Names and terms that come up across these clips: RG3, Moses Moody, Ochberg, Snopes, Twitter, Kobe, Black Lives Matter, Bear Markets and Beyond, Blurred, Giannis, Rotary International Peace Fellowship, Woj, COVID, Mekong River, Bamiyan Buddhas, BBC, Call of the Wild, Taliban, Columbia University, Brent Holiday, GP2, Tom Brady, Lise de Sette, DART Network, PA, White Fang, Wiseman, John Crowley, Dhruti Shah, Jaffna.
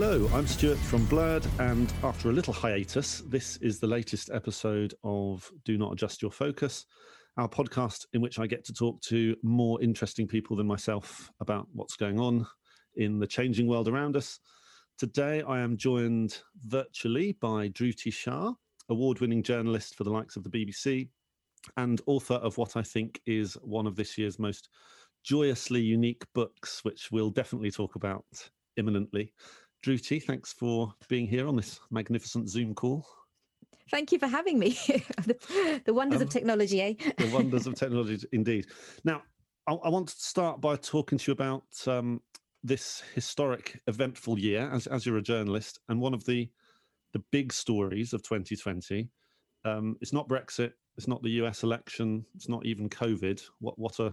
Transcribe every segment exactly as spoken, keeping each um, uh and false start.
Hello, I'm Stuart from Blurred, and after a little hiatus, this is the latest episode of Do Not Adjust Your Focus, our podcast in which I get to talk to more interesting people than myself about what's going on in the changing world around us. Today, I am joined virtually by Dhruti Shah, award-winning journalist for the likes of the B B C and author of what I think is one of this year's most joyously unique books, which we'll definitely talk about imminently. Dhruti, thanks for being here on this magnificent Zoom call. Thank you for having me. the, the wonders um, of technology, eh? The wonders of technology, indeed. Now, I, I want to start by talking to you about um, this historic, eventful year, as, as you're a journalist, and one of the, the big stories of twenty twenty. Um, it's not Brexit, it's not the U S election, it's not even COVID. What, what a...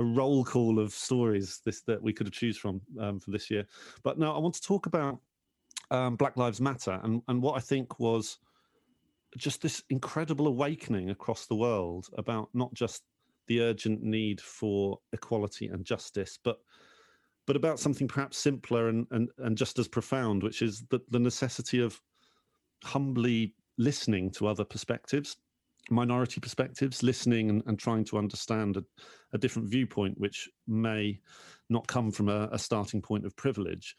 a roll call of stories this that we could have choose from um, for this year. But no, I want to talk about um, Black Lives Matter and, and what I think was just this incredible awakening across the world about not just the urgent need for equality and justice, but but about something perhaps simpler and, and, and just as profound, which is the, the necessity of humbly listening to other perspectives, minority perspectives, listening and, and trying to understand a, a different viewpoint, which may not come from a, a starting point of privilege.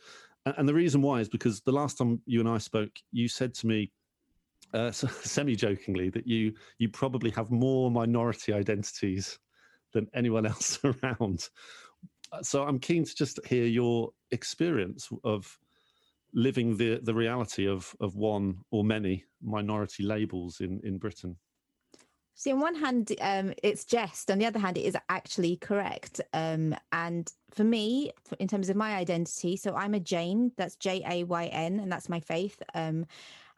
And, and the reason why is because the last time you and I spoke, you said to me, uh, semi-jokingly, that you you probably have more minority identities than anyone else around. So I'm keen to just hear your experience of living the, the reality of, of one or many minority labels in, in Britain. See, on one hand, um, it's jest. On the other hand, it is actually correct. Um, and for me, in terms of my identity, so I'm a Jain, that's J A Y N, and that's my faith. Um,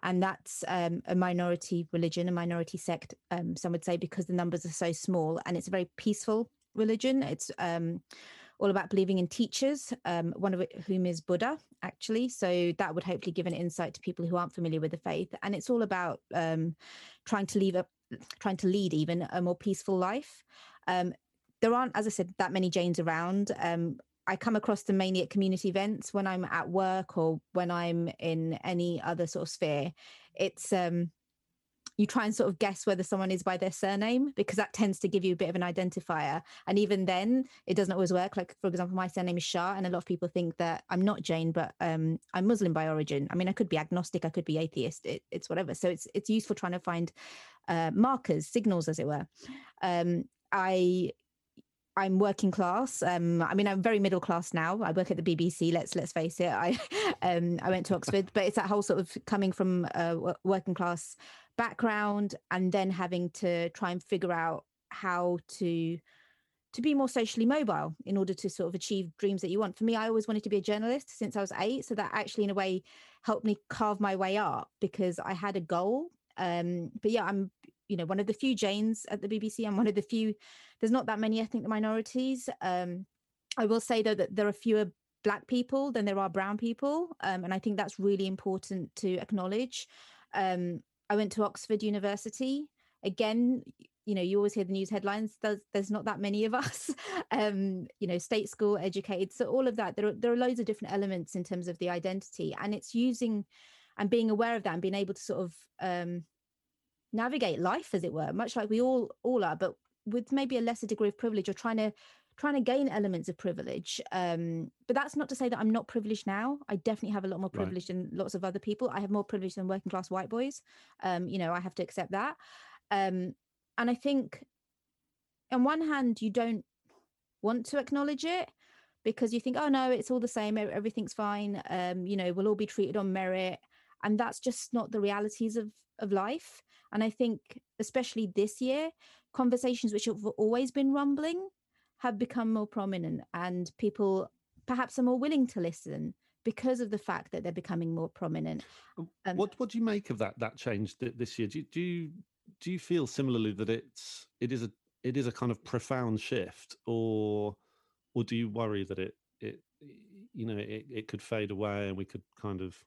and that's um, a minority religion, a minority sect, um, some would say, because the numbers are so small. And it's a very peaceful religion. It's um, all about believing in teachers, um, one of whom is Buddha, actually. So that would hopefully give an insight to people who aren't familiar with the faith. And it's all about um, trying to leave a trying to lead even a more peaceful life. Um, there aren't, as I said, that many Jains around. Um, I come across them mainly at community events when I'm at work or when I'm in any other sort of sphere. It's, um, you try and sort of guess whether someone is by their surname, because that tends to give you a bit of an identifier. And even then it doesn't always work. Like, for example, my surname is Shah, and a lot of people think that I'm not Jain, but um, I'm Muslim by origin. I mean, I could be agnostic, I could be atheist, it, it's whatever. So it's it's useful trying to find uh, markers, signals, as it were. Um, I... I'm working class. Um, I mean, I'm very middle class now. I work at the B B C. Let's let's face it. I um, I went to Oxford, but it's that whole sort of coming from a working class background and then having to try and figure out how to to be more socially mobile in order to sort of achieve dreams that you want. For me, I always wanted to be a journalist since I was eight, so that actually, in a way, helped me carve my way up because I had a goal. Um, but yeah, I'm. you know, one of the few Jains at the B B C and one of the few, there's not that many ethnic minorities. Um, I will say though that there are fewer black people than there are brown people. Um, and I think that's really important to acknowledge. Um, I went to Oxford University. Again, you know, you always hear the news headlines. There's, there's not that many of us, um, you know, state school educated. So all of that, there are, there are loads of different elements in terms of the identity, and it's using and being aware of that and being able to sort of, um, navigate life, as it were, much like we all all are, but with maybe a lesser degree of privilege, or trying to trying to gain elements of privilege. Um, but that's not to say that I'm not privileged now. I definitely have a lot more privilege right. than lots of other people. I have more privilege than working class white boys. Um, you know, I have to accept that. Um, and I think on one hand, you don't want to acknowledge it because you think, oh no, it's all the same. Everything's fine. Um, you know, we'll all be treated on merit. And that's just not the realities of, of life. And I think, especially this year, conversations which have always been rumbling have become more prominent, and people perhaps are more willing to listen because of the fact that they're becoming more prominent. Um, what What do you make of that that change this year? Do you, do you do you feel similarly that it's it is a it is a kind of profound shift, or or do you worry that it it you know it, it could fade away and we could kind of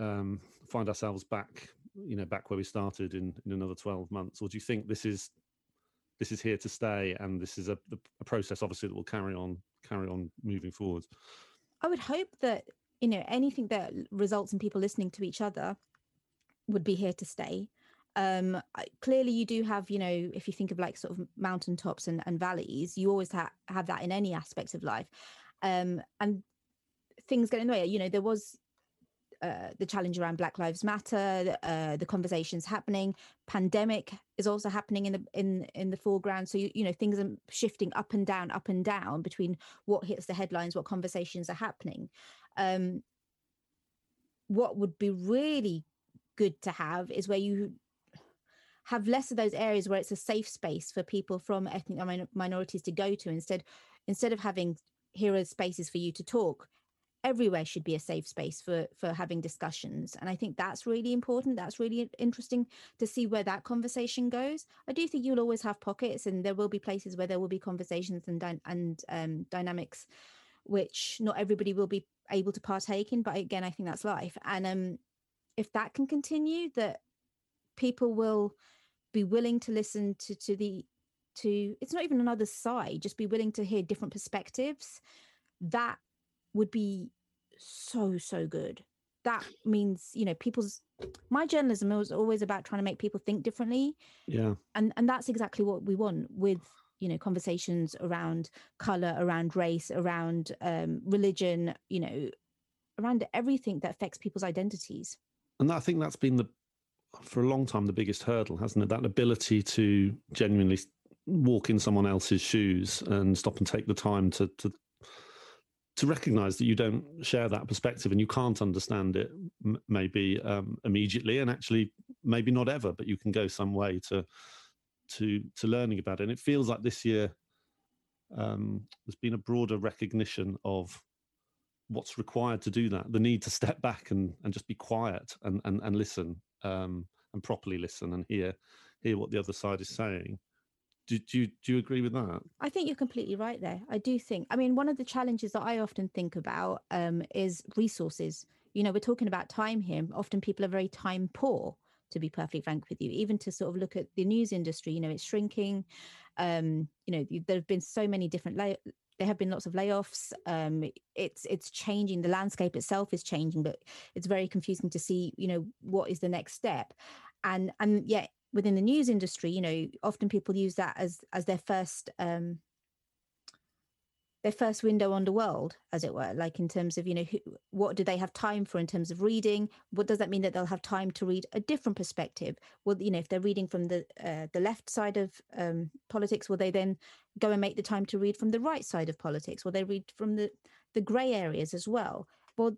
um, find ourselves back? you know, back where we started in, in another twelve months? Or do you think this is this is here to stay, and this is a, a process, obviously, that will carry on, carry on moving forward? I would hope that you know, anything that results in people listening to each other would be here to stay. Um, clearly you do have, you know, if you think of like sort of mountaintops and, and valleys, you always ha- have that in any aspect of life. Um, and things get in the way, you know, there was uh, the challenge around Black Lives Matter, uh, the conversations happening, pandemic is also happening in the, in, in the foreground. So, you, you know, things are shifting up and down, up and down between what hits the headlines, what conversations are happening. Um, what would be really good to have is where you have less of those areas where it's a safe space for people from ethnic minorities to go to. Instead, instead of having here are spaces for you to talk, everywhere should be a safe space for, for having discussions. And I think that's really important. That's really interesting to see where that conversation goes. I do think you'll always have pockets, and there will be places where there will be conversations and dy- and um, dynamics, which not everybody will be able to partake in. But again, I think that's life. And um, if that can continue, that people will be willing to listen to, to the, to, it's not even another side, just be willing to hear different perspectives. That would be so, so good. That means, you know, people's, my journalism was always about trying to make people think differently. Yeah. And, and that's exactly what we want with, you know, conversations around color, around race, around um, religion, you know, around everything that affects people's identities. And I think that's been the, for a long time, the biggest hurdle, hasn't it? That ability to genuinely walk in someone else's shoes and stop and take the time to to, to recognise that you don't share that perspective and you can't understand it m- maybe um, immediately, and actually maybe not ever, but you can go some way to to to learning about it. And it feels like this year um, there's been a broader recognition of what's required to do that, the need to step back and, and just be quiet and, and, and listen. Um, and properly listen and hear hear what the other side is saying. Do, do, do you agree with that? I think you're completely right there. I do think, I mean, one of the challenges that I often think about um, is resources. You know, we're talking about time here. Often people are very time poor, to be perfectly frank with you, even to sort of look at the news industry. You know, it's shrinking. Um, you know, there have been so many different lay- There have been lots of layoffs. Um, it's it's changing. The landscape itself is changing, but it's very confusing to see, you know, what is the next step. And and yet within the news industry, you know, often people use that as as their first um, their first window on the world, as it were. Like in terms of, you know, who, what do they have time for in terms of reading? What does that mean that they'll have time to read a different perspective? Well, you know, if they're reading from the uh, the left side of um, politics, will they then go and make the time to read from the right side of politics? Will they read from the, the grey areas as well? Well,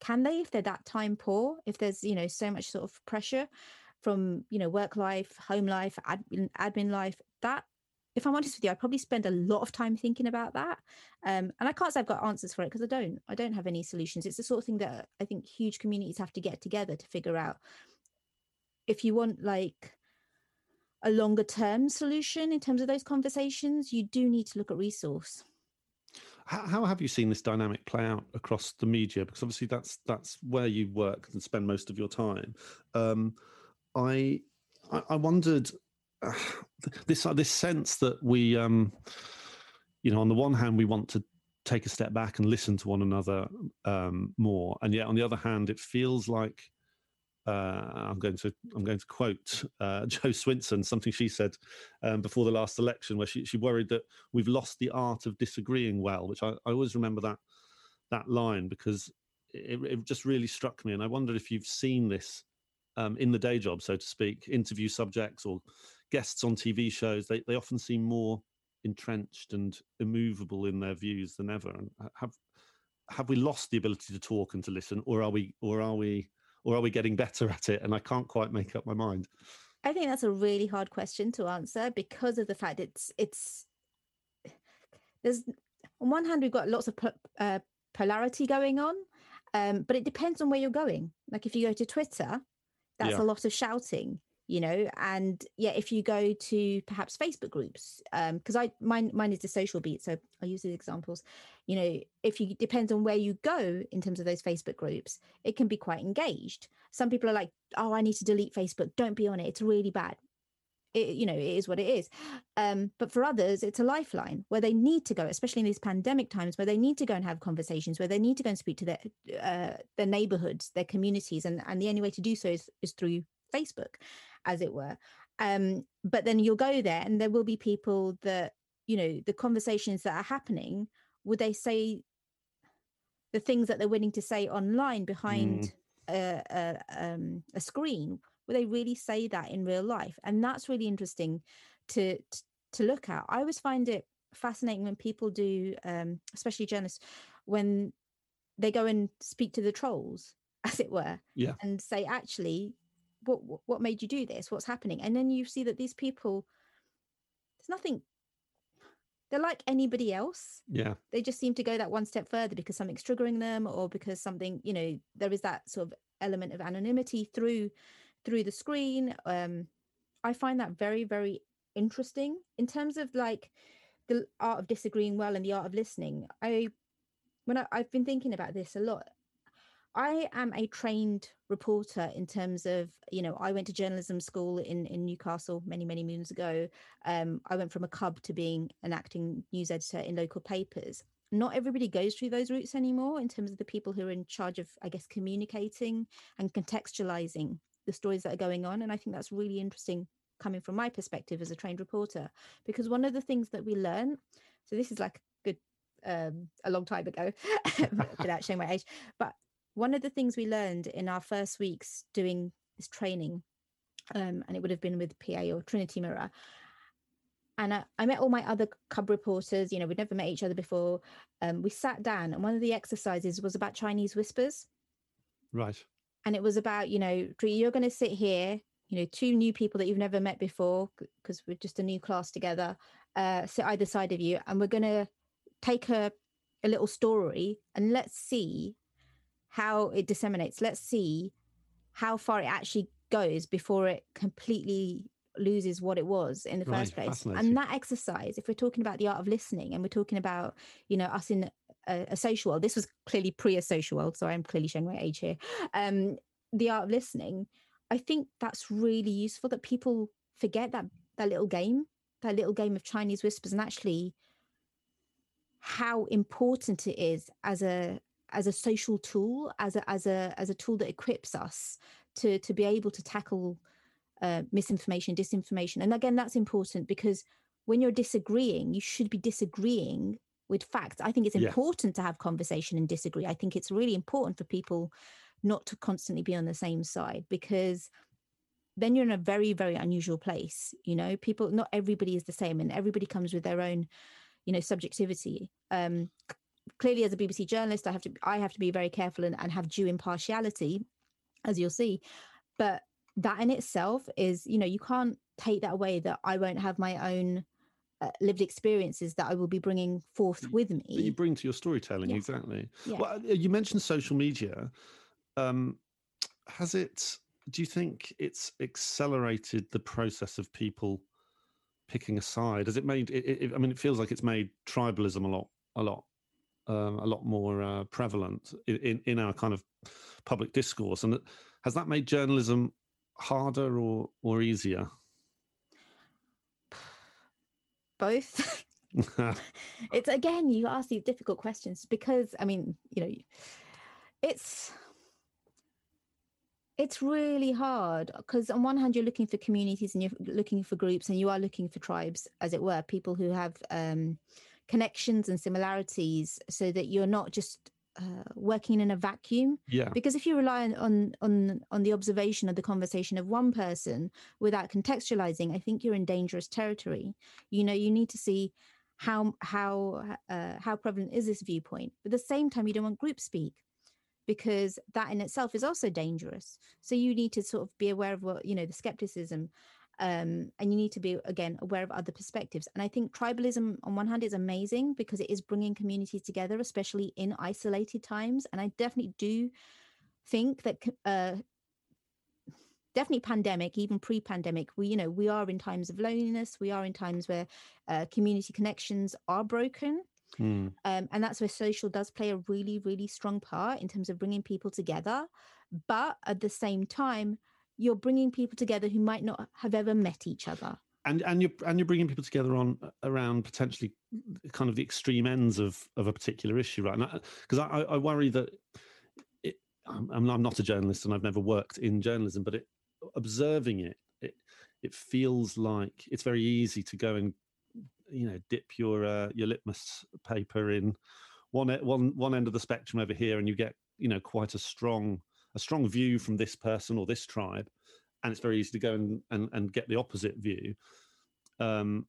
can they, if they're that time poor, if there's, you know, so much sort of pressure from, you know, work life, home life, admin, admin life, that, if I'm honest with you, I probably spend a lot of time thinking about that. Um, and I can't say I've got answers for it because I don't. I don't have any solutions. It's the sort of thing that I think huge communities have to get together to figure out. If you want like a longer term solution in terms of those conversations, you do need to look at resource. How, how have you seen this dynamic play out across the media? Because obviously that's that's where you work and spend most of your time. Um, I, I I wondered... Uh, this uh, this sense that we, um, you know, on the one hand, we want to take a step back and listen to one another um, more, and yet on the other hand, it feels like uh, I'm going to I'm going to quote uh, Jo Swinson, something she said um, before the last election, where she she worried that we've lost the art of disagreeing well, which I, I always remember that that line because it, it just really struck me, and I wondered if you've seen this um, in the day job, so to speak, interview subjects or guests on T V shows. They they often seem more entrenched and immovable in their views than ever. And have have we lost the ability to talk and to listen, or are we or are we or are we getting better at it? And I can't quite make up my mind. I think that's a really hard question to answer because of the fact it's it's there's on one hand we've got lots of uh, polarity going on, um, but it depends on where you're going. Like if you go to Twitter, that's yeah. a lot of shouting. You know, and yeah, if you go to perhaps Facebook groups, because um, I mine mine is the social beat, so I use these examples. You know, if you depends on where you go in terms of those Facebook groups, it can be quite engaged. Some people are like, "Oh, I need to delete Facebook. Don't be on it. It's really bad." it, you know, it is what it is. Um, but for others, it's a lifeline where they need to go, especially in these pandemic times, where they need to go and have conversations, where they need to go and speak to their uh, their neighborhoods, their communities. And, and the only way to do so is, is through Facebook, as it were. Um, but then you'll go there and there will be people that, you know, the conversations that are happening, would they say the things that they're willing to say online behind mm. a, a, um, a screen? Will they really say that in real life? And that's really interesting to to, to look at. I always find it fascinating when people do, um, especially journalists, when they go and speak to the trolls, as it were, yeah. and say, actually, what what made you do this? What's happening? And then you see that these people, there's nothing. They're like anybody else. Yeah. They just seem to go that one step further because something's triggering them, or because something, you know, there is that sort of element of anonymity through through the screen. Um, I find that very, very interesting. In terms of like the art of disagreeing well and the art of listening, I when I, I've been thinking about this a lot. I am a trained reporter in terms of, you know, I went to journalism school in, in Newcastle many, many moons ago. Um, I went from a cub to being an acting news editor in local papers. Not everybody goes through those routes anymore in terms of the people who are in charge of, I guess, communicating and contextualizing the stories that are going on. And I think that's really interesting coming from my perspective as a trained reporter, because one of the things that we learn, so this is like good, um, a long time ago, without showing my age, but one of the things we learned in our first weeks doing this training, um, and it would have been with P A or Trinity Mirror, and I, I met all my other cub reporters, you know, we'd never met each other before. Um, we sat down and one of the exercises was about Chinese whispers. Right. And it was about, you know, Dree, you're going to sit here, you know, two new people that you've never met before, because we're just a new class together, uh, sit either side of you, and we're going to take a, a little story and let's see how it disseminates. Let's see how far it actually goes before it completely loses what it was in the right, first place. And that exercise, if we're talking about the art of listening and we're talking about, you know, us in a, a social world, this was clearly pre a social world, so I'm clearly showing my age here. Um, the art of listening, I think that's really useful, that people forget that that little game, that little game of Chinese whispers, and actually how important it is as a as a social tool, as a as a as a tool that equips us to to be able to tackle uh, misinformation, disinformation. And again, that's important, because when you're disagreeing, you should be disagreeing with facts. I think it's important yeah. to have conversation and disagree. I think it's really important for people not to constantly be on the same side, because then you're in a very, very unusual place. You know, people, not everybody is the same, and everybody comes with their own, you know, subjectivity. Um, clearly, as a B B C journalist, I have to I have to be very careful and, and have due impartiality, as you'll see. But that in itself is, you know, you can't take that away, that I won't have my own uh, lived experiences that I will be bringing forth with me. That you bring to your storytelling, yeah. exactly. Yeah. Well, you mentioned social media. Um, has it, do you think it's accelerated the process of people picking a side? Has it made, it, it, I mean, it feels like it's made tribalism a lot, a lot. Um, a lot more uh, prevalent in, in, in our kind of public discourse. And has that made journalism harder or, or easier? Both. It's, again, you ask these difficult questions because, I mean, you know, it's, it's really hard, because on one hand, you're looking for communities and you're looking for groups and you are looking for tribes, as it were, people who have... Um, connections and similarities, so that you're not just uh, working in a vacuum. Yeah. Because if you rely on, on on on the observation or the conversation of one person without contextualizing, I think you're in dangerous territory. You know, you need to see how how uh, how prevalent is this viewpoint. But at the same time, you don't want group speak, because that in itself is also dangerous. So you need to sort of be aware of what, you know, the skepticism. Um, and you need to be, again, aware of other perspectives. And I think tribalism on one hand is amazing because it is bringing communities together, especially in isolated times. And I definitely do think that uh, definitely pandemic, even pre-pandemic, we, you know, we are in times of loneliness. We are in times where uh, community connections are broken. Mm. Um, and that's where social does play a really, really strong part in terms of bringing people together. But at the same time, you're bringing people together who might not have ever met each other. And and you're and you're bringing people together on around potentially kind of the extreme ends of of a particular issue, right? Because I, I, I worry that it, I'm, I'm not a journalist and I've never worked in journalism, but it, observing it, it it feels like it's very easy to go and you know dip your uh, your litmus paper in one one one end of the spectrum over here, and you get you know quite a strong a strong view from this person or this tribe. And it's very easy to go and, and, and get the opposite view, um,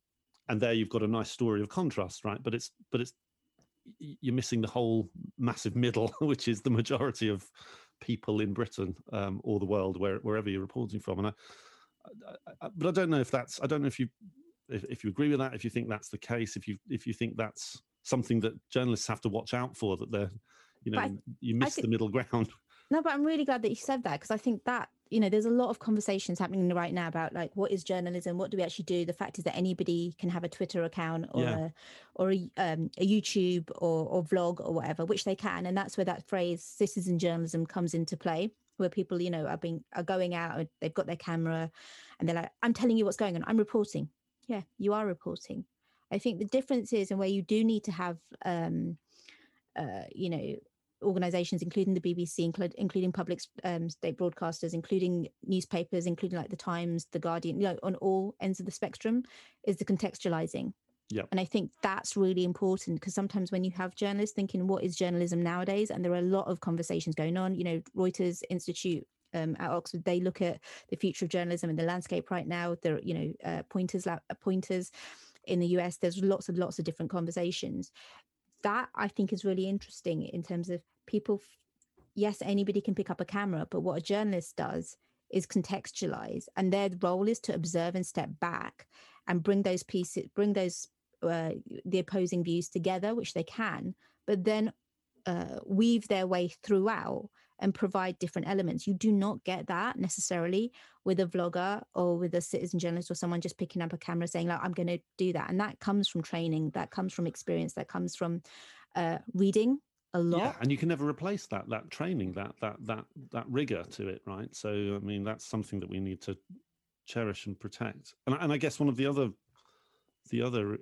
and there you've got a nice story of contrast, right? But it's but it's you're missing the whole massive middle, which is the majority of people in Britain um, or the world, where, wherever you're reporting from. And I, I, I, but I don't know if that's I don't know if you if, if you agree with that, if you think that's the case, if you if you think that's something that journalists have to watch out for, that they're you know I, you miss think, the middle ground. No, but I'm really glad that you said that, because I think that. You know, there's a lot of conversations happening right now about like, what is journalism? What do we actually do? The fact is that anybody can have a Twitter account or yeah. a, or a, um, a YouTube or, or vlog or whatever, which they can. And that's where that phrase citizen journalism comes into play, where people, you know, are being are going out, they've got their camera and they're like, I'm telling you what's going on. I'm reporting. Yeah, you are reporting. I think the difference is, and where you do need to have, um, uh, you know, organizations, including the B B C, include, including public um, state broadcasters, including newspapers, including like the Times, the Guardian, you know, on all ends of the spectrum, is the contextualizing. Yeah. And I think that's really important, because sometimes when you have journalists thinking, what is journalism nowadays? And there are a lot of conversations going on, you know, Reuters Institute um, at Oxford, they look at the future of journalism and the landscape right now. There are, you know, uh, pointers, uh, pointers in the U S, there's lots and lots of different conversations. That I think is really interesting in terms of people. Yes, anybody can pick up a camera, but what a journalist does is contextualize, and their role is to observe and step back and bring those pieces, bring those uh, the opposing views together, which they can, but then uh, weave their way throughout and provide different elements. You do not get that necessarily with a vlogger or with a citizen journalist or someone just picking up a camera saying, like, I'm going to do that. And that comes from training, that comes from experience, that comes from uh, reading a lot. Yeah, and you can never replace that, that training, that, that, that, that rigor to it, right? So, I mean, that's something that we need to cherish and protect. And, and I guess one of the other, the other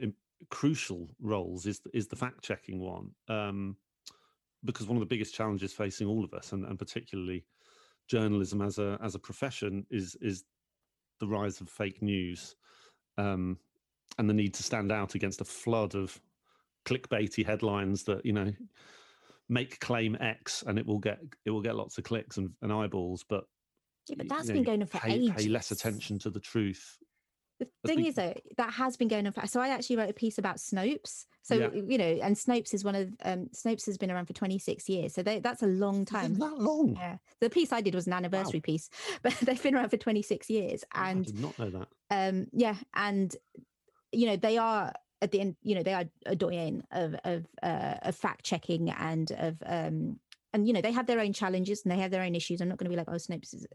crucial roles is, is the fact-checking one. Um, because one of the biggest challenges facing all of us, and, and particularly journalism as a as a profession, is is the rise of fake news um, and the need to stand out against a flood of clickbaity headlines that, you know, make claim X and it will get it will get lots of clicks and, and eyeballs. But yeah, but that's you know, been going on for pay, ages. Pay less attention to the truth. The thing is, though, that has been going on. For, so I actually wrote a piece about Snopes. So, yeah. you know, and Snopes is one of um, Snopes has been around for twenty-six years. So they, that's a long time. Isn't that long? Yeah. The piece I did was an anniversary wow. piece, but they've been around for twenty-six years. And I did not know that. Um, yeah. And, you know, they are at the end, you know, they are a doyen of, of, uh, of fact checking and of, um, and, you know, they have their own challenges and they have their own issues. I'm not going to be like, oh, Snopes is,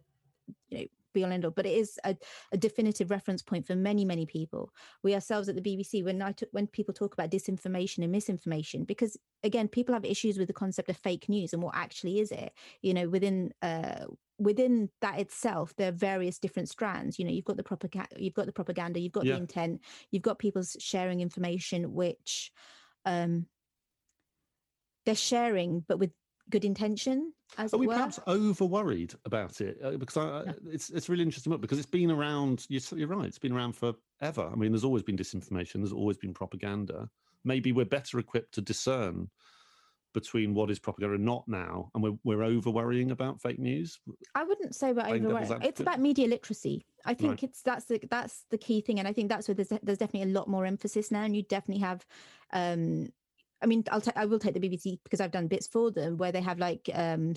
you know, beyond end all, but it is a, a definitive reference point for many, many people. We ourselves at the B B C, when I t- when people talk about disinformation and misinformation, because again, people have issues with the concept of fake news and what actually is it. You know, within uh, within that itself, there are various different strands. You know, you've got the propaganda, you've got the propaganda, you've got yeah. the intent, you've got people sharing information which um, they're sharing, but with good intention, as it were. Are we perhaps over worried about it? Uh, because I, no. it's it's really interesting, because it's been around. You're, you're right; it's been around forever. I mean, there's always been disinformation. There's always been propaganda. Maybe we're better equipped to discern between what is propaganda and not now, and we're we're over worrying about fake news. I wouldn't say we're over worrying. It's about media literacy. I think right. it's that's the that's the key thing, and I think that's where there's there's definitely a lot more emphasis now, and you definitely have. Um, I mean, I'll t- I will take the B B C because I've done bits for them where they have like um,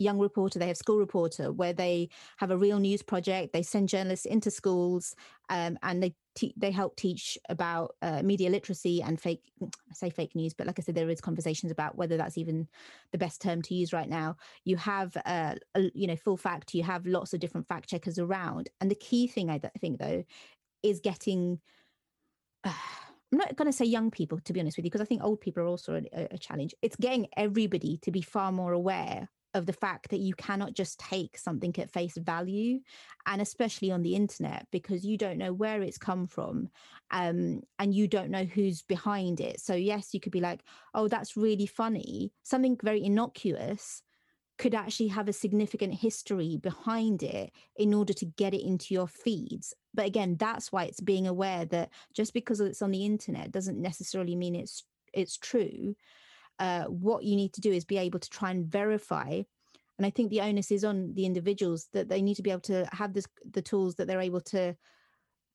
young reporter, they have school reporter, where they have a real news project. They send journalists into schools um, and they te- they help teach about uh, media literacy and fake, I say fake news, but like I said, there is conversations about whether that's even the best term to use right now. You have, uh, a, you know, full fact, you have lots of different fact checkers around. And the key thing I th- think though is getting... Uh, I'm not going to say young people, to be honest with you, because I think old people are also a, a challenge. It's getting everybody to be far more aware of the fact that you cannot just take something at face value, and especially on the internet, because you don't know where it's come from, um, and you don't know who's behind it. So yes, you could be like, oh, that's really funny. Something very innocuous could actually have a significant history behind it in order to get it into your feeds. But again, that's why it's being aware that just because it's on the internet doesn't necessarily mean it's it's true. Uh, what you need to do is be able to try and verify. And I think the onus is on the individuals that they need to be able to have this, the tools that they're able to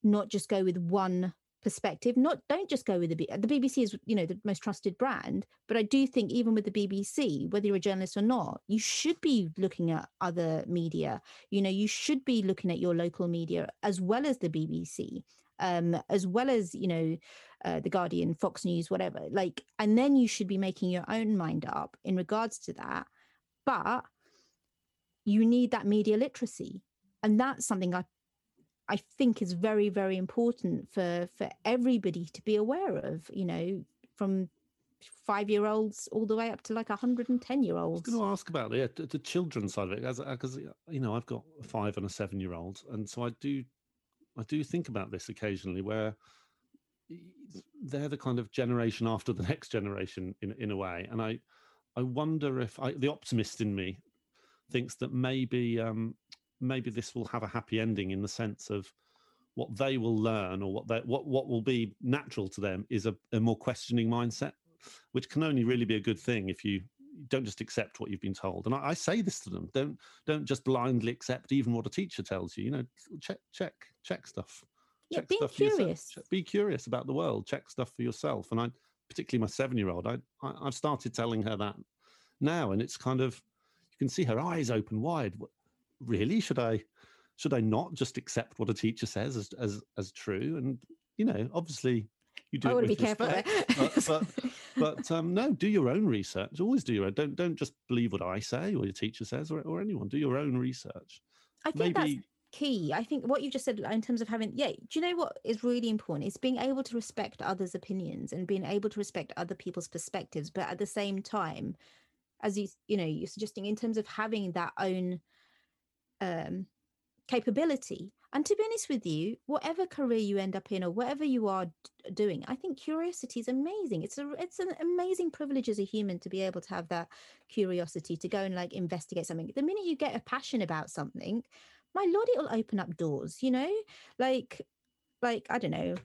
not just go with one perspective, not don't just go with the, the B B C is, you know, the most trusted brand. But I do think even with the B B C, whether you're a journalist or not, you should be looking at other media. You know, you should be looking at your local media as well as the B B C, um, as well as, you know, uh, The Guardian, Fox News, whatever. Like, and then you should be making your own mind up in regards to that. But you need that media literacy. And that's something I I think is very, very important for, for everybody to be aware of, you know, from five-year-olds all the way up to like one hundred ten-year-olds. I was going to ask about the, the children's side of it, because, you know, I've got a five- and a seven-year-old, and so I do I do think about this occasionally, where they're the kind of generation after the next generation in in a way. And I, I wonder if I, the optimist in me thinks that maybe... Um, maybe this will have a happy ending in the sense of what they will learn, or what they, what what will be natural to them is a, a more questioning mindset, which can only really be a good thing if you don't just accept what you've been told. And I, I say this to them: don't don't just blindly accept even what a teacher tells you. You know, check check check stuff. Yeah, check be stuff curious. Check, be curious about the world. Check stuff for yourself. And I, particularly my seven-year-old, I, I I've started telling her that now, and it's kind of, you can see her eyes open wide. Really, should I, should I not just accept what a teacher says as as, as true? And you know, obviously, you do. I want to be careful. but but, but um, no, do your own research. Always do your own. Don't don't just believe what I say or your teacher says or or anyone. Do your own research. I think Maybe, that's key. I think what you just said in terms of having, yeah, do you know what is really important? It's being able to respect others' opinions and being able to respect other people's perspectives, but at the same time, as you you know, you're suggesting in terms of having that own um capability. And to be honest with you, whatever career you end up in or whatever you are d- doing, I think curiosity is amazing. It's a it's an amazing privilege as a human to be able to have that curiosity to go and like investigate something. The minute you get a passion about something, my lord, it'll open up doors, you know? Like like I don't know.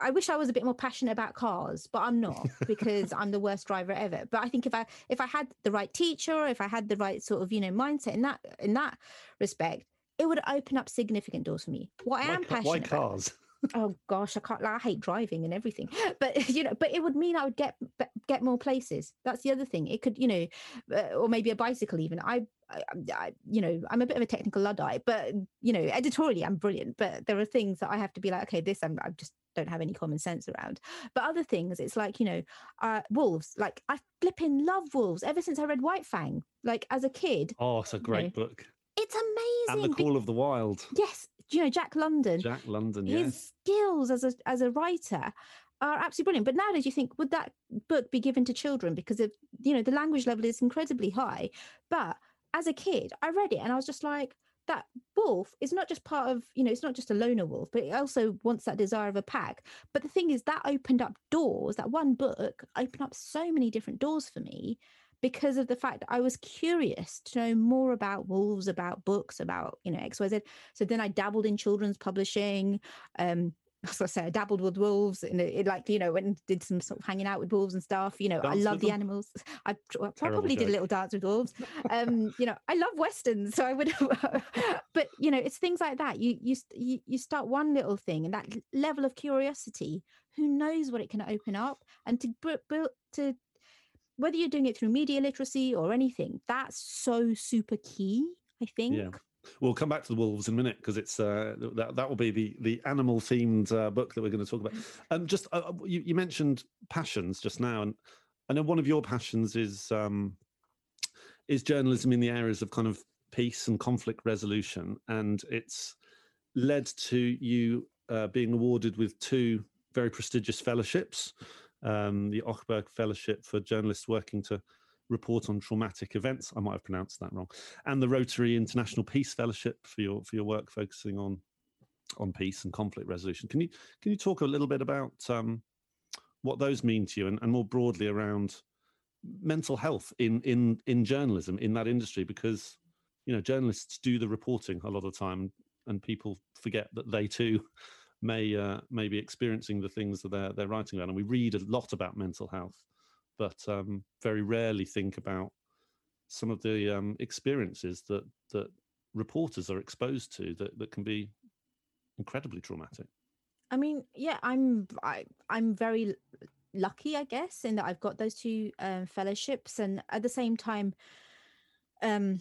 I wish I was a bit more passionate about cars, but I'm not, because I'm the worst driver ever. But I think if I if I had the right teacher, if I had the right sort of, you know, mindset in that in that respect, it would open up significant doors for me. What I why, am passionate why cars? About, oh gosh, I can't. Like, I hate driving and everything. But you know, but it would mean I would get get more places. That's the other thing. It could, you know, uh, or maybe a bicycle even. I, I, I, you know, I'm a bit of a technical Luddite, but you know, editorially I'm brilliant. But there are things that I have to be like, okay, this I'm, I'm just. Don't have any common sense around. But other things, it's like, you know, uh wolves. Like, I flipping love wolves ever since I read White Fang, like as a kid. Oh, it's a great you know, book. It's amazing. And the Call of the Wild. Yes, you know, Jack London. Jack London, his yes. skills as a as a writer are absolutely brilliant. But nowadays you think, would that book be given to children? Because of, you know, the language level is incredibly high. But as a kid, I read it and I was just like, that wolf is not just part of, you know, it's not just a loner wolf, but it also wants that desire of a pack. But the thing is that opened up doors, that one book opened up so many different doors for me because of the fact that I was curious to know more about wolves, about books, about, you know, X, Y, Z. So then I dabbled in children's publishing. Um, as I say, I dabbled with wolves and it, it like, you know, went and did some sort of hanging out with wolves and stuff. You know, dance I love the them. Animals. I, well, I probably joke. did a little dance with wolves. Um, you know, I love Westerns, so I would, but you know, it's things like that. You, you, you start one little thing and that level of curiosity, who knows what it can open up. And to build to, whether you're doing it through media literacy or anything, that's so super key, I think. Yeah. We'll come back to the wolves in a minute, because it's uh, that that will be the the animal themed uh, book that we're going to talk about. And just uh, you, you mentioned passions just now, and I know one of your passions is um, is journalism in the areas of kind of peace and conflict resolution, and it's led to you uh, being awarded with two very prestigious fellowships, um, the Ochberg Fellowship for journalists working to report on traumatic events. I might have pronounced that wrong. And the Rotary International Peace Fellowship for your for your work focusing on on peace and conflict resolution. Can you can you talk a little bit about um, what those mean to you, and, and more broadly around mental health in in in journalism, in that industry? Because, you know, journalists do the reporting a lot of the time, and people forget that they too may uh, may be experiencing the things that they're they're writing about. And we read a lot about mental health, but um, very rarely think about some of the um, experiences that that reporters are exposed to that that can be incredibly traumatic. I mean, yeah, I'm I, I'm very lucky, I guess, in that I've got those two um, fellowships, and at the same time, um,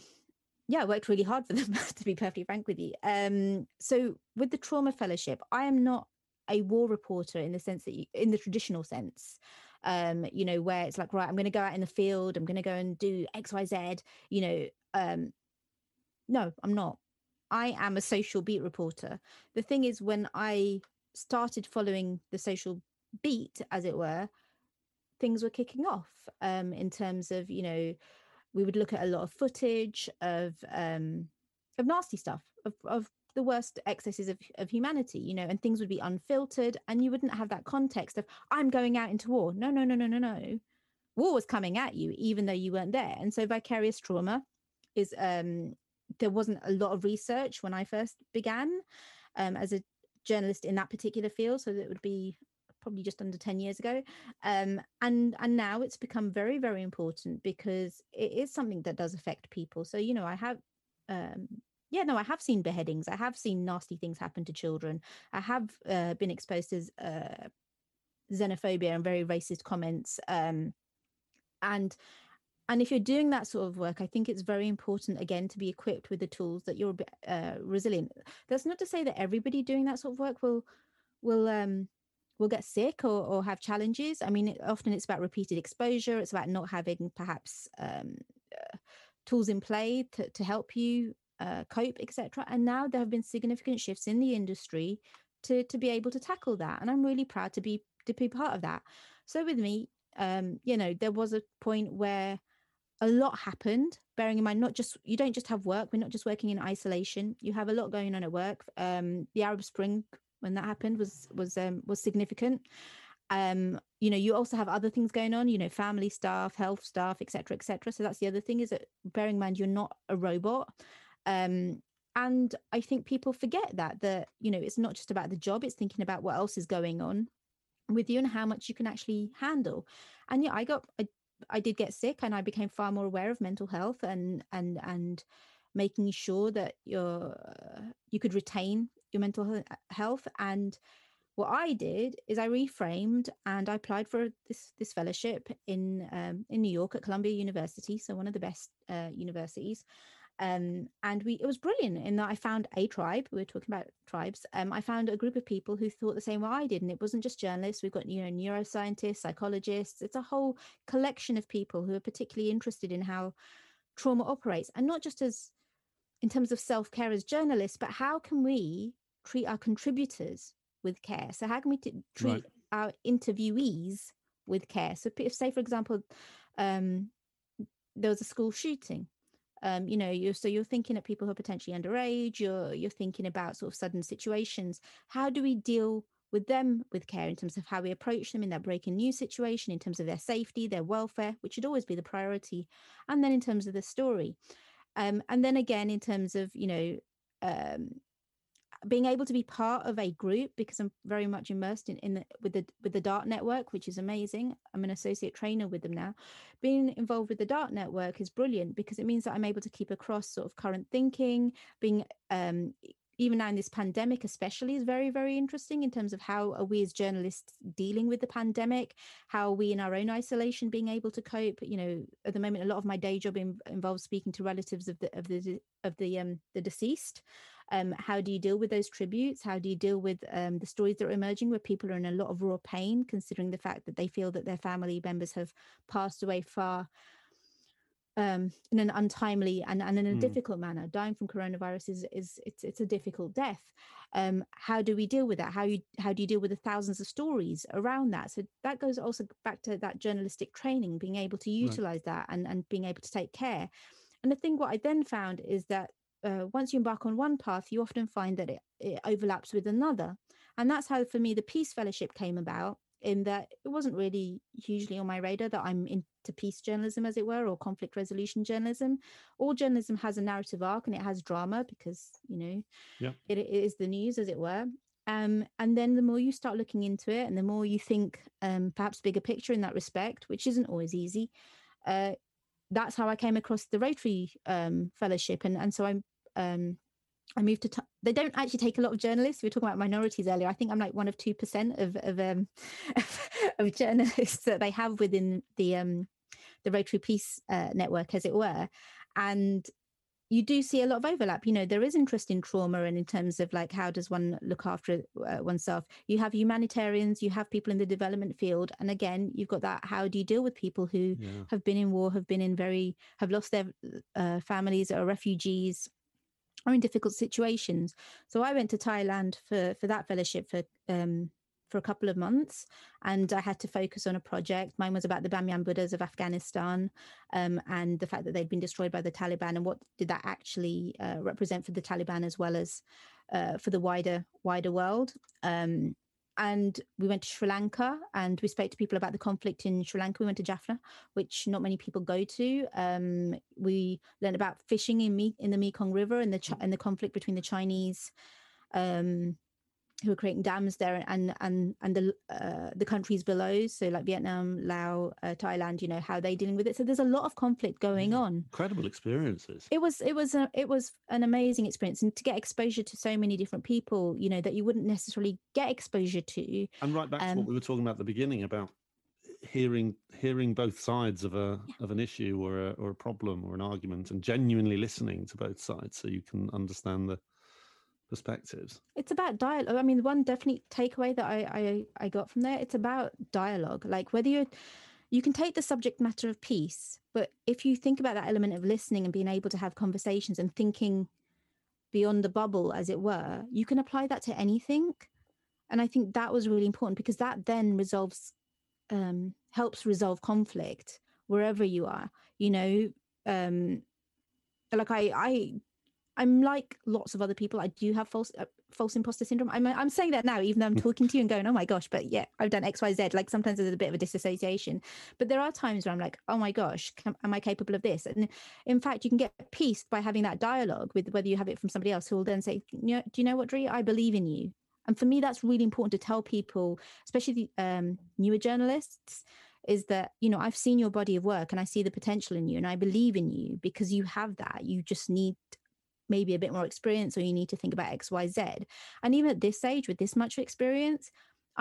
yeah, I worked really hard for them, to be perfectly frank with you. Um, so with the trauma fellowship, I am not a war reporter in the sense that you, in the traditional sense, um, you know, where it's like, right, I'm going to go out in the field, I'm going to go and do X, Y, Z, you know. Um, no, I'm not. I am a social beat reporter. The thing is, when I started following the social beat, as it were, things were kicking off um, in terms of, you know, we would look at a lot of footage of um, of nasty stuff, of, of the worst excesses of, of humanity, you know, and things would be unfiltered, and you wouldn't have that context of, I'm going out into war. No, no, no, no, no, no. War was coming at you, even though you weren't there. And so vicarious trauma is, um, there wasn't a lot of research when I first began um, as a journalist in that particular field. So that would be probably just under ten years ago. Um, and, and now it's become very, very important because it is something that does affect people. So, you know, I have, um, yeah, no, I have seen beheadings. I have seen nasty things happen to children. I have uh, been exposed to uh, xenophobia and very racist comments. Um, and, and if you're doing that sort of work, I think it's very important, again, to be equipped with the tools that you're uh, resilient. That's not to say that everybody doing that sort of work will, will, um, will get sick or, or have challenges. I mean, it, often it's about repeated exposure. It's about not having perhaps um, uh, tools in play to, to help you uh, cope, et cetera. And now there have been significant shifts in the industry to to be able to tackle that. And I'm really proud to be to be part of that. So with me, um, you know, there was a point where a lot happened, bearing in mind, not just, you don't just have work. We're not just working in isolation. You have a lot going on at work. Um, the Arab Spring, when that happened, was was um, was significant. Um, you know, you also have other things going on, you know, family staff, health staff, et cetera, et cetera. So that's the other thing, is that bearing in mind, you're not a robot. Um, and I think people forget that, that, you know, it's not just about the job, it's thinking about what else is going on with you and how much you can actually handle. And yeah, I got, I, I did get sick, and I became far more aware of mental health and, and, and making sure that you're, uh, you could retain your mental health. And what I did is I reframed, and I applied for this this fellowship in um, in New York at Columbia University, so one of the best uh, universities. Um, and we it was brilliant in that I found a tribe. We were talking about tribes. Um, I found a group of people who thought the same way I did, and it wasn't just journalists. We've got, you know, neuroscientists, psychologists. It's a whole collection of people who are particularly interested in how trauma operates, and not just as in terms of self-care as journalists, but how can we treat our contributors with care? So how can we t- treat right. our interviewees with care? So if, say, for example, um, there was a school shooting, um, you know, you're, so you're thinking at people who are potentially underage, you're, you're thinking about sort of sudden situations. How do we deal with them with care in terms of how we approach them in that breaking news situation, in terms of their safety, their welfare, which should always be the priority, and then in terms of the story. Um, and then again, in terms of, you know, um, being able to be part of a group, because I'm very much immersed in, in the, with the with the DART Network, which is amazing. I'm an associate trainer with them now. Being involved with the DART Network is brilliant because it means that I'm able to keep across sort of current thinking. Being um, even now in this pandemic, especially, is very, very interesting in terms of how are we as journalists dealing with the pandemic? How are we in our own isolation being able to cope? You know, at the moment, a lot of my day job in, involves speaking to relatives of the of the of the um, the deceased. Um, how do you deal with those tributes? How do you deal with um, the stories that are emerging where people are in a lot of raw pain, considering the fact that they feel that their family members have passed away far um, in an untimely and, and in a mm. difficult manner. Dying from coronavirus is, is it's, it's a difficult death. Um, how do we deal with that? How you, how do you deal with the thousands of stories around that? So that goes also back to that journalistic training, being able to utilize right. that and, and being able to take care. And I think what I then found is that Uh, once you embark on one path, you often find that it, it overlaps with another. And that's how, for me, the Peace Fellowship came about, in that it wasn't really hugely on my radar that I'm into peace journalism, as it were, or conflict resolution journalism. All journalism has a narrative arc and it has drama because, you know, yeah. it, it is the news, as it were. Um, and then the more you start looking into it and the more you think um, perhaps bigger picture in that respect, which isn't always easy, uh, that's how I came across the Rotary um, Fellowship. And, and so I'm Um, I moved to, t- they don't actually take a lot of journalists. We were talking about minorities earlier. I think I'm like one of two percent of, of, um, of journalists that they have within the, um, the Rotary Peace uh, Network, as it were. And you do see a lot of overlap. You know, there is interest in trauma and in terms of like, how does one look after uh, oneself? You have humanitarians, you have people in the development field. And again, you've got that, how do you deal with people who yeah. have been in war, have been in very, have lost their uh, families, or refugees, are in difficult situations. So I went to Thailand for, for that fellowship for um, for a couple of months, and I had to focus on a project. Mine was about the Bamiyan Buddhas of Afghanistan um, and the fact that they'd been destroyed by the Taliban, and what did that actually uh, represent for the Taliban as well as uh, for the wider wider world. Um, and we went to Sri Lanka and we spoke to people about the conflict in Sri Lanka. We went to Jaffna, which not many people go to. Um, we learned about fishing in, Me- in the Mekong River and the Ch- and the conflict between the Chinese um, who are creating dams there and and and the uh, the countries below. So like Vietnam, Laos, uh, Thailand, you know, how they're dealing with it. So there's a lot of conflict going on. Incredible experiences. It was it was a, it was an amazing experience, and to get exposure to so many different people, you know, that you wouldn't necessarily get exposure to. And right back um, to what we were talking about at the beginning about hearing hearing both sides of a yeah. of an issue or a, or a problem or an argument, and genuinely listening to both sides so you can understand the perspectives. It's about dialogue. I mean, one definite takeaway that I, I I got from there, it's about dialogue. Like whether you're, you can take the subject matter of peace, but if you think about that element of listening and being able to have conversations and thinking beyond the bubble, as it were, you can apply that to anything. And I think that was really important, because that then resolves, um, helps resolve conflict wherever you are. You know, um, like I I. I'm like lots of other people. I do have false uh, false imposter syndrome. I'm I'm saying that now, even though I'm talking to you and going, oh my gosh, but yeah, I've done X, Y, Z. Like sometimes there's a bit of a disassociation, but there are times where I'm like, oh my gosh, can, am I capable of this? And in fact, you can get peace by having that dialogue with, whether you have it from somebody else who will then say, do you know what, Dhruti, I believe in you. And for me, that's really important to tell people, especially the um, newer journalists, is that, you know, I've seen your body of work and I see the potential in you and I believe in you because you have that. You just need maybe a bit more experience, or you need to think about X, Y, Z. And even at this age, with this much experience,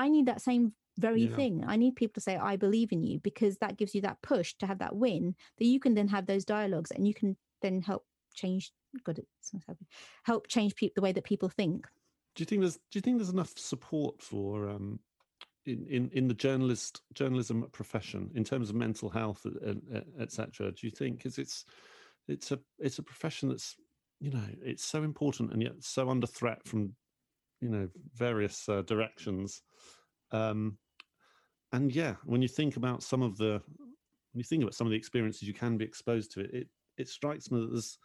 I need that same very yeah. thing. I need people to say, I believe in you, because that gives you that push to have that win, that you can then have those dialogues and you can then help change, God, it's not happening, help change pe- the way that people think. Do you think there's, do you think there's enough support for, um, in, in, in the journalist, journalism profession in terms of mental health, et cetera? Do you think, cause it's, it's a, it's a profession that's, you know, it's so important and yet so under threat from, you know, various uh, directions. Um, and yeah, when you think about some of the, when you think about some of the experiences you can be exposed to, it it, it strikes me that there's,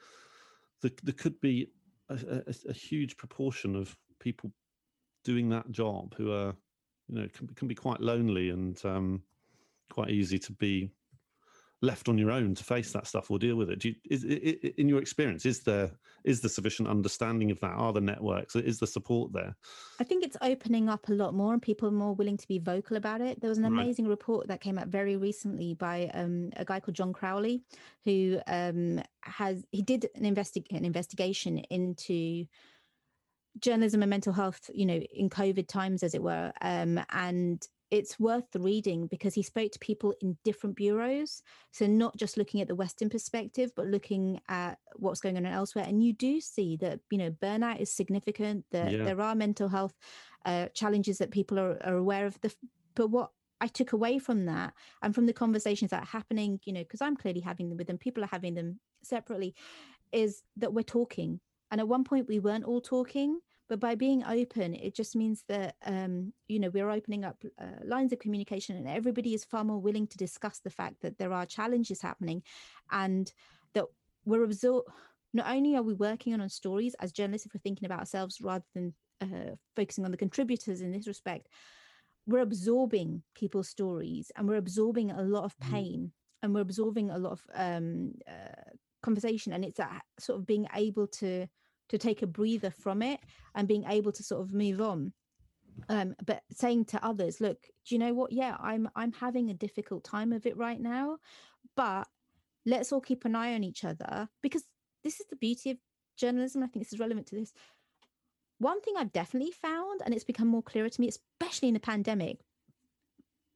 there, there could be a, a, a huge proportion of people doing that job who are, you know, can, can be quite lonely and um, quite easy to be left on your own to face that stuff or deal with it. Do you, is, is, in your experience, is there is there sufficient understanding of that? Are the networks? Is the support there? I think it's opening up a lot more, and people are more willing to be vocal about it. There was an amazing right. report that came out very recently by um, a guy called John Crowley, who um, has he did an investi- an investigation into journalism and mental health, you know, in COVID times, as it were, um, and. It's worth the reading because he spoke to people in different bureaus. So not just looking at the Western perspective, but looking at what's going on elsewhere. And you do see that, you know, burnout is significant, that yeah. there are mental health uh, challenges that people are, are aware of. The, but what I took away from that and from the conversations that are happening, you know, because I'm clearly having them with them, people are having them separately, is that we're talking. And at one point we weren't all talking, but by being open, it just means that, um, you know, we're opening up uh, lines of communication, and everybody is far more willing to discuss the fact that there are challenges happening, and that we're absorbed. Not only are we working on, on stories as journalists, if we're thinking about ourselves rather than uh, focusing on the contributors in this respect, we're absorbing people's stories, and we're absorbing a lot of pain, mm. and we're absorbing a lot of um, uh, conversation. And it's that sort of being able to to take a breather from it and being able to sort of move on. Um, but saying to others, look, do you know what? Yeah, I'm I'm having a difficult time of it right now, but let's all keep an eye on each other, because this is the beauty of journalism. I think this is relevant to this. One thing I've definitely found, and it's become more clearer to me, especially in the pandemic,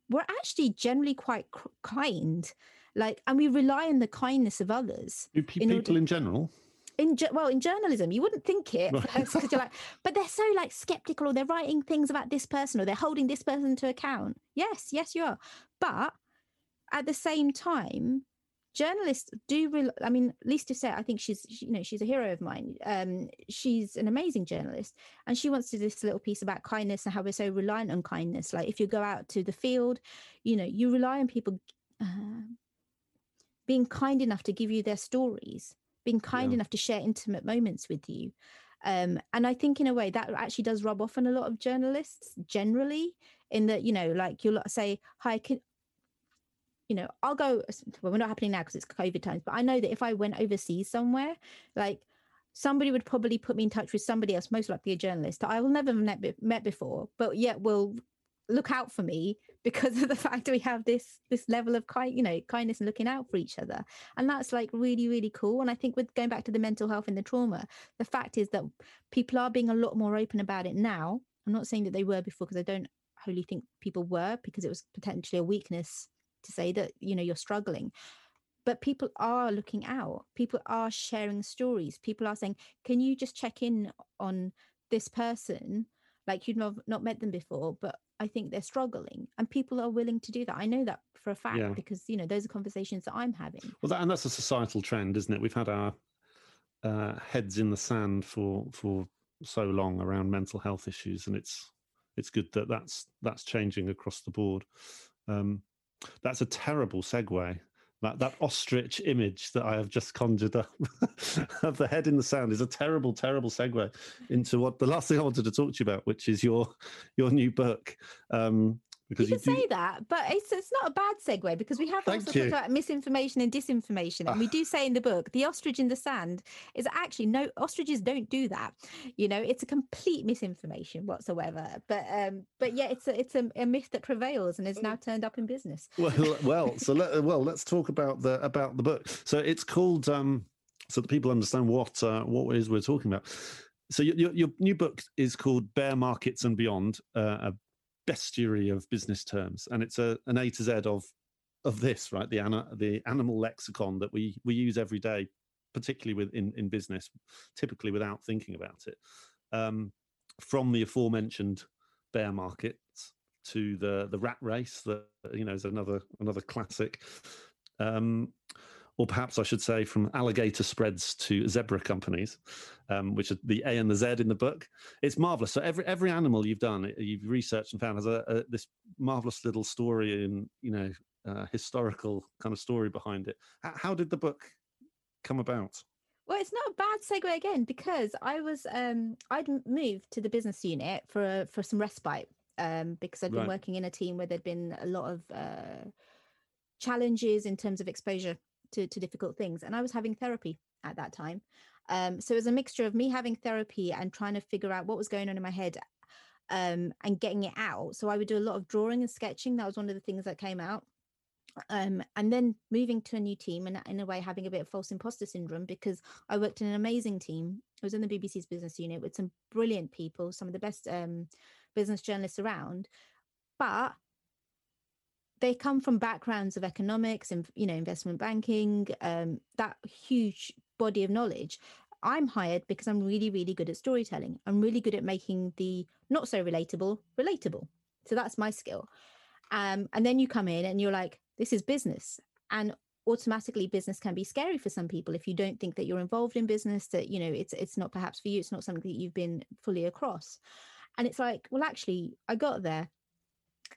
we're actually generally quite c- kind, like, and we rely on the kindness of others. Do pe- in people order- in general? In ju- well, in journalism, you wouldn't think it, because right. you're like, but they're so like skeptical, or they're writing things about this person, or they're holding this person to account. Yes, yes, you are. But at the same time, journalists do re- I mean, Lise de Sette, I think she's, you know, she's a hero of mine. Um, she's an amazing journalist, and she wants to do this little piece about kindness and how we're so reliant on kindness. Like, if you go out to the field, you know, you rely on people uh, being kind enough to give you their stories, being kind yeah. enough to share intimate moments with you. Um, and I think in a way that actually does rub off on a lot of journalists generally, in that, you know, like, you'll say, hi, can you know, I'll go, well, we're not happening now because it's COVID times, but I know that if I went overseas somewhere, like, somebody would probably put me in touch with somebody else, most likely a journalist that I will never have met, met before, but yet will look out for me because of the fact that we have this this level of kind, you know, kindness and looking out for each other. And that's like really, really cool. And I think with going back to the mental health and the trauma, the fact is that people are being a lot more open about it now. I'm not saying that they were before, because I don't wholly think people were, because it was potentially a weakness to say that, you know, you're struggling, but people are looking out, people are sharing stories, people are saying, can you just check in on this person, like, you've not, not met them before, but I think they're struggling, and people are willing to do that. I know that for a fact, yeah. because, you know, those are conversations that I'm having. Well, that, and that's a societal trend, isn't it? We've had our uh, heads in the sand for for so long around mental health issues, and it's it's good that that's that's changing across the board. Um, That's a terrible segue. That that ostrich image that I have just conjured up of the head in the sand is a terrible, terrible segue into what the last thing I wanted to talk to you about, which is your your new book. Um, because you, you can do... say that, but it's it's not a bad segue, because we have Thank also you. talked about misinformation and disinformation, and we do say in the book the ostrich in the sand is actually no ostriches don't do that. You know, it's a complete misinformation whatsoever. But um, but yeah, it's a, it's a, a myth that prevails and is now turned up in business. Well, well, so let, well, let's talk about the about the book. So it's called um, so that people understand what uh, what it is we're talking about. So your your new book is called Bear Markets and Beyond. Uh, a bestiary of business terms, and it's a an A to Z of of this, right? The ana, the animal lexicon that we we use every day, particularly with in, in business, typically without thinking about it. Um, from the aforementioned bear markets to the the rat race, that, you know, is another another classic. Um, or perhaps I should say from alligator spreads to zebra companies, um, which are the A and the Z in the book. It's marvellous. So every every animal you've done, you've researched and found, has a, a this marvellous little story and, you know, uh, historical kind of story behind it. H- how did the book come about? Well, it's not a bad segue again, because I was um, I'd moved to the business unit for, for some respite, um, because I'd been right. working in a team where there'd been a lot of uh, challenges in terms of exposure To, to difficult things, and I was having therapy at that time, um so it was a mixture of me having therapy and trying to figure out what was going on in my head, um and getting it out. So I would do a lot of drawing and sketching. That was one of the things that came out, um and then moving to a new team and in a way having a bit of false imposter syndrome, because I worked in an amazing team. I was in the B B C's business unit with some brilliant people, some of the best um business journalists around, but they come from backgrounds of economics and, you know, investment banking, um, that huge body of knowledge. I'm hired because I'm really, really good at storytelling. I'm really good at making the not so relatable, relatable. So that's my skill. Um, and then you come in and you're like, this is business. And automatically business can be scary for some people if you don't think that you're involved in business, that, you know, it's it's not perhaps for you, it's not something that you've been fully across. And it's like, well, actually, I got there.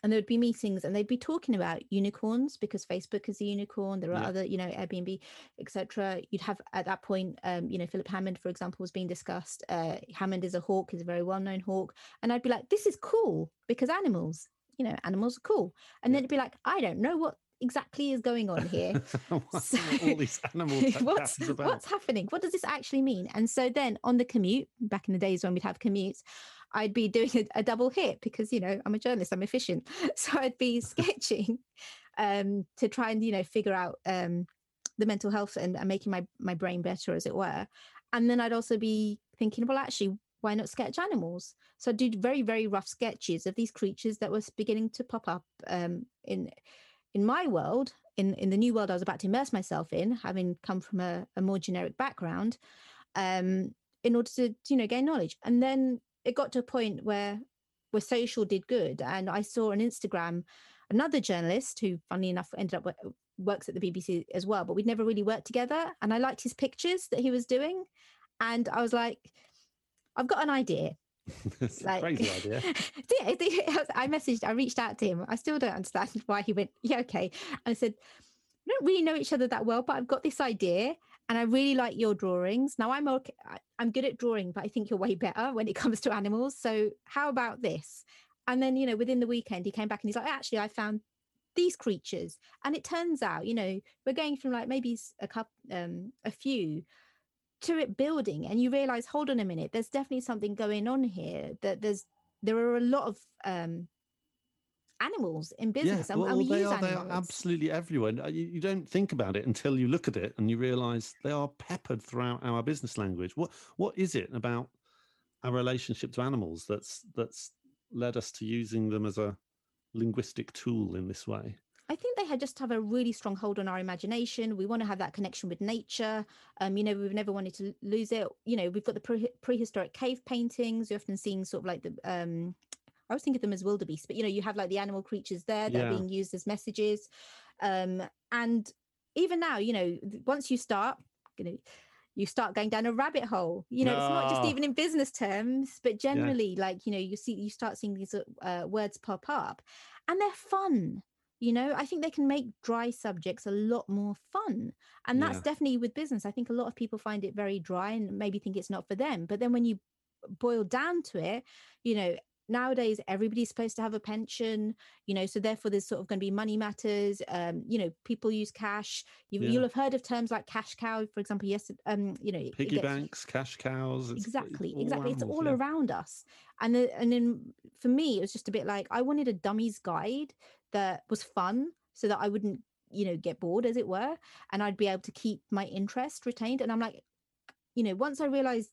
And there would be meetings and they'd be talking about unicorns because Facebook is a unicorn. There are yeah. other, you know, Airbnb, et cetera. You'd have at that point, um, you know, Philip Hammond, for example, was being discussed. Uh, Hammond is a hawk, he's a very well-known hawk. And I'd be like, this is cool because animals, you know, animals are cool. And yeah. then it'd be like, I don't know what exactly is going on here. What's so, all these animals what's, what's happening? What does this actually mean? And so then on the commute, back in the days when we'd have commutes, I'd be doing a, a double hit because, you know, I'm a journalist, I'm efficient. So I'd be sketching um, to try and, you know, figure out um, the mental health and, and making my, my brain better, as it were. And then I'd also be thinking, well, actually, why not sketch animals? So I did very, very rough sketches of these creatures that were beginning to pop up um, in in my world, in, in the new world I was about to immerse myself in, having come from a, a more generic background, um, in order to, you know, gain knowledge. And then it got to a point where where social did good. And I saw on Instagram another journalist who, funnily enough, ended up works at the B B C as well, but we'd never really worked together. And I liked his pictures that he was doing. And I was like, I've got an idea. That's like, a crazy idea. I messaged, I reached out to him. I still don't understand why he went, yeah, okay. And I said, we don't really know each other that well, but I've got this idea. And I really like your drawings. Now, I'm okay, I'm good at drawing, but I think you're way better when it comes to animals. So how about this? And then, you know, within the weekend, he came back and he's like, actually, I found these creatures. And it turns out, you know, we're going from like maybe a couple, um, a few to it building. And you realize, hold on a minute, there's definitely something going on here. That there's there are a lot of um, animals in business. Yeah, well, and we they use are, animals. They are absolutely everywhere. You, you don't think about it until you look at it and you realise they are peppered throughout our business language. What what is it about our relationship to animals that's that's led us to using them as a linguistic tool in this way? I think they had just have a really strong hold on our imagination. We want to have that connection with nature. Um, you know, we've never wanted to lose it. You know, we've got the pre- prehistoric cave paintings. You're often seeing sort of like the um, I was thinking of them as wildebeest, but, you know, you have like the animal creatures there that yeah. are being used as messages. Um, and even now, you know, once you start, you know, you start going down a rabbit hole, you know, no. It's not just even in business terms, but generally yeah. like, you know, you see, you start seeing these uh, words pop up and they're fun. You know, I think they can make dry subjects a lot more fun. And that's yeah. definitely with business. I think a lot of people find it very dry and maybe think it's not for them. But then when you boil down to it, you know, nowadays, everybody's supposed to have a pension, you know, so therefore there's sort of going to be money matters. Um, you know, people use cash. You, yeah. You'll have heard of terms like cash cow, for example, yesterday, um, you know. Piggy gets, banks, cash cows. It's, exactly, it's exactly. Animals, it's all yeah. around us. And, the, and then for me, it was just a bit like I wanted a dummies guide that was fun so that I wouldn't, you know, get bored, as it were. And I'd be able to keep my interest retained. And I'm like, you know, once I realized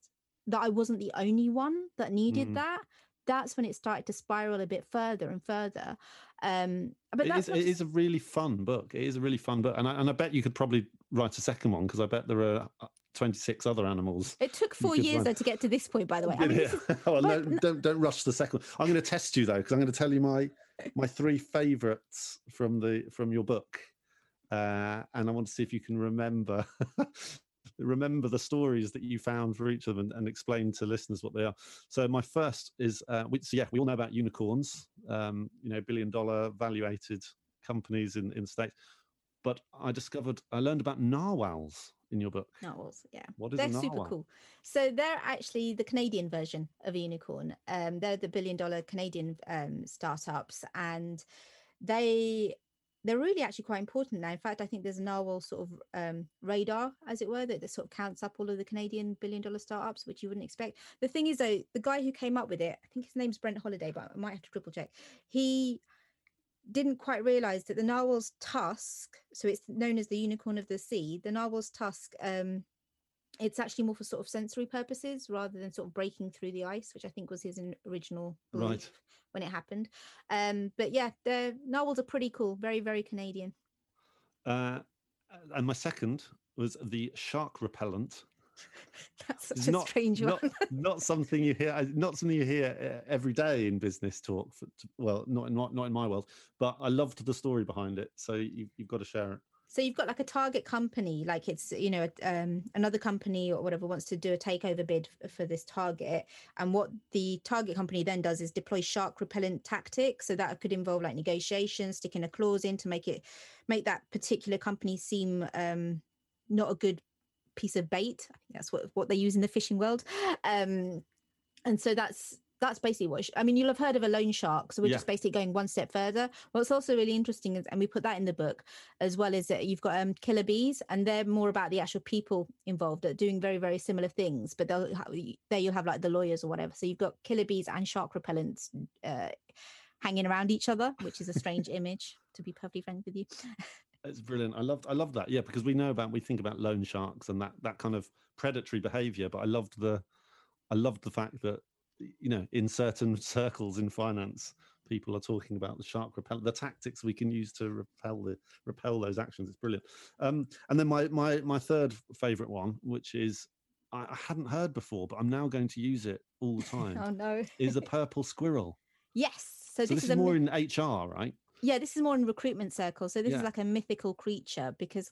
that I wasn't the only one that needed mm. that, that's when it started to spiral a bit further and further. Um, but it, that's is, it is a really fun book. It is a really fun book. And I, and I bet you could probably write a second one because I bet there are twenty-six other animals. It took four years run. though to get to this point, by the way. I mean, yeah. is, oh, but, no, don't, don't rush the second one. I'm going to test you though, because I'm going to tell you my my three favourites from the from your book. Uh, and I want to see if you can remember... remember the stories that you found for each of them and, and explain to listeners what they are. So my first is, uh, we, so yeah, we all know about unicorns, um, you know, billion dollar valuated companies in, in the States. But I discovered, I learned about narwhals in your book. Narwhals, yeah. What is they're a narwhal? Super cool. So they're actually the Canadian version of a unicorn. Um, they're the billion dollar Canadian um, startups. And they... They're really actually quite important now. In fact, I think there's a narwhal sort of um, radar, as it were, that, that sort of counts up all of the Canadian billion-dollar startups, which you wouldn't expect. The thing is, though, the guy who came up with it, I think his name's Brent Holiday, but I might have to triple check. He didn't quite realise that the narwhal's tusk, so it's known as the unicorn of the sea, the narwhal's tusk, um, it's actually more for sort of sensory purposes rather than sort of breaking through the ice, which I think was his original belief right. when it happened. Um, but yeah, the narwhals are pretty cool. Very, very Canadian. Uh, and my second was the shark repellent. That's such a not, strange one. Not, not something you hear. Not something you hear every day in business talk. For, well, not not not in my world. But I loved the story behind it. So you, you've got to share it. So you've got like a target company, like it's, you know, um, another company or whatever wants to do a takeover bid f- for this target. And what the target company then does is deploy shark repellent tactics. So that could involve like negotiations, sticking a clause in to make it, make that particular company seem um, not a good piece of bait. I think that's what, what they use in the fishing world. Um, and so that's, That's basically what, I mean, you'll have heard of a loan shark. So we're yeah. just basically going one step further. What's also really interesting is, and we put that in the book as well, is that you've got um, killer bees, and they're more about the actual people involved that are doing very, very similar things. But they'll, there you'll have like the lawyers or whatever. So you've got killer bees and shark repellents uh, hanging around each other, which is a strange image, to be perfectly frank with you. It's brilliant. I loved, I love that. Yeah, because we know about, we think about loan sharks and that that kind of predatory behavior. But I loved the, I loved the fact that, you know, in certain circles in finance, people are talking about the shark repel, the tactics we can use to repel the repel those actions. It's brilliant. Um, and then my my my third favorite one, which is I, I hadn't heard before, but I'm now going to use it all the time. Oh no! Is the purple squirrel? Yes. So, so this, this is, is more myth- in H R, right? Yeah, this is more in recruitment circles. So this yeah. is like a mythical creature. Because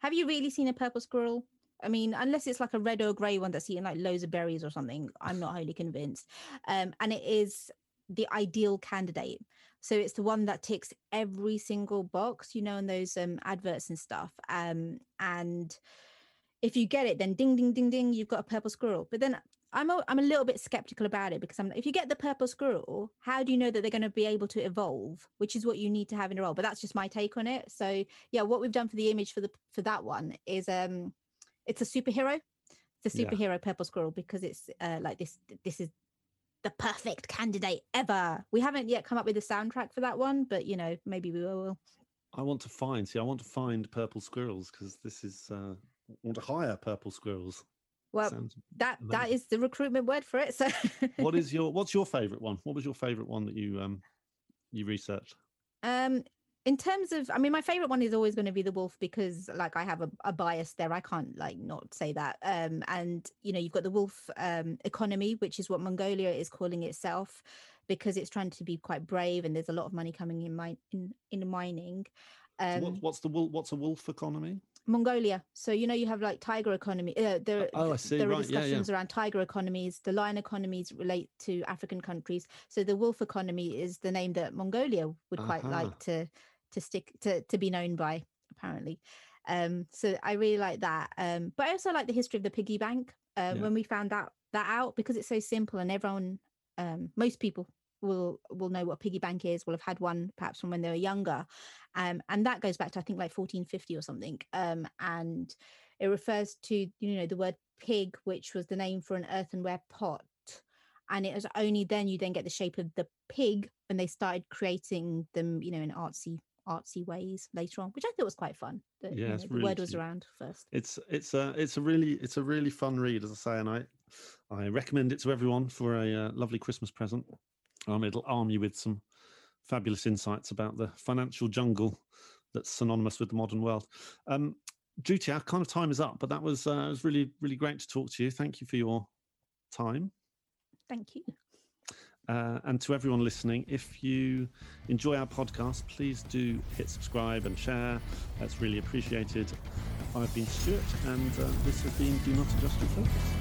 have you really seen a purple squirrel? I mean, unless it's like a red or grey one that's eating like loads of berries or something, I'm not wholly convinced. Um, and it is the ideal candidate. So it's the one that ticks every single box, you know, in those um, adverts and stuff. Um, and if you get it, then ding, ding, ding, ding, you've got a purple squirrel. But then I'm a, I'm a little bit skeptical about it, because I'm if you get the purple squirrel, how do you know that they're going to be able to evolve, which is what you need to have in a role. But that's just my take on it. So, yeah, what we've done for the image for the for that one is... um. It's a superhero, the superhero yeah. purple squirrel, because it's uh, like this, this is the perfect candidate ever. We haven't yet come up with a soundtrack for that one, but, you know, maybe we will. I want to find, see, I want to find purple squirrels, because this is, uh, I want to hire purple squirrels. Well, Sounds that amazing. That is the recruitment word for it. So what is your, what's your favorite one? What was your favorite one that you, um, you researched? Um, In terms of, I mean, my favorite one is always going to be the wolf, because like I have a, a bias there. I can't like not say that. Um, and, you know, you've got the wolf um, economy, which is what Mongolia is calling itself, because it's trying to be quite brave. And there's a lot of money coming in mine in, in mining. Um, so what, what's the what's a wolf economy? Mongolia. So, you know, you have like tiger economy. Uh, there, oh, I see. There right. are discussions yeah, yeah. around tiger economies. The lion economies relate to African countries. So the wolf economy is the name that Mongolia would uh-huh. quite like to to stick to, to be known by, apparently. Um, so I really like that. Um, but I also like the history of the piggy bank. Uh, yeah. When we found that that out, because it's so simple, and everyone, um, most people will will know what a piggy bank is, will have had one perhaps from when they were younger. Um, and that goes back to, I think, like fourteen fifty or something. Um, and it refers to, you know, the word pig, which was the name for an earthenware pot. And it was only then you then get the shape of the pig when they started creating them, you know, in artsy artsy ways later on, which I thought was quite fun. That, yeah, you know, the really word was cute. Around first. It's it's a it's a really it's a really fun read, as I say, and I I recommend it to everyone for a uh, lovely Christmas present. Um, it'll arm you with some fabulous insights about the financial jungle that's synonymous with the modern world. Um, Dhruti, our kind of time is up, but that was uh, it was really really great to talk to you. Thank you for your time. Thank you. Uh, and to everyone listening, if you enjoy our podcast, please do hit subscribe and share. That's really appreciated. I've been Stuart, and uh, this has been Do Not Adjust Your Focus.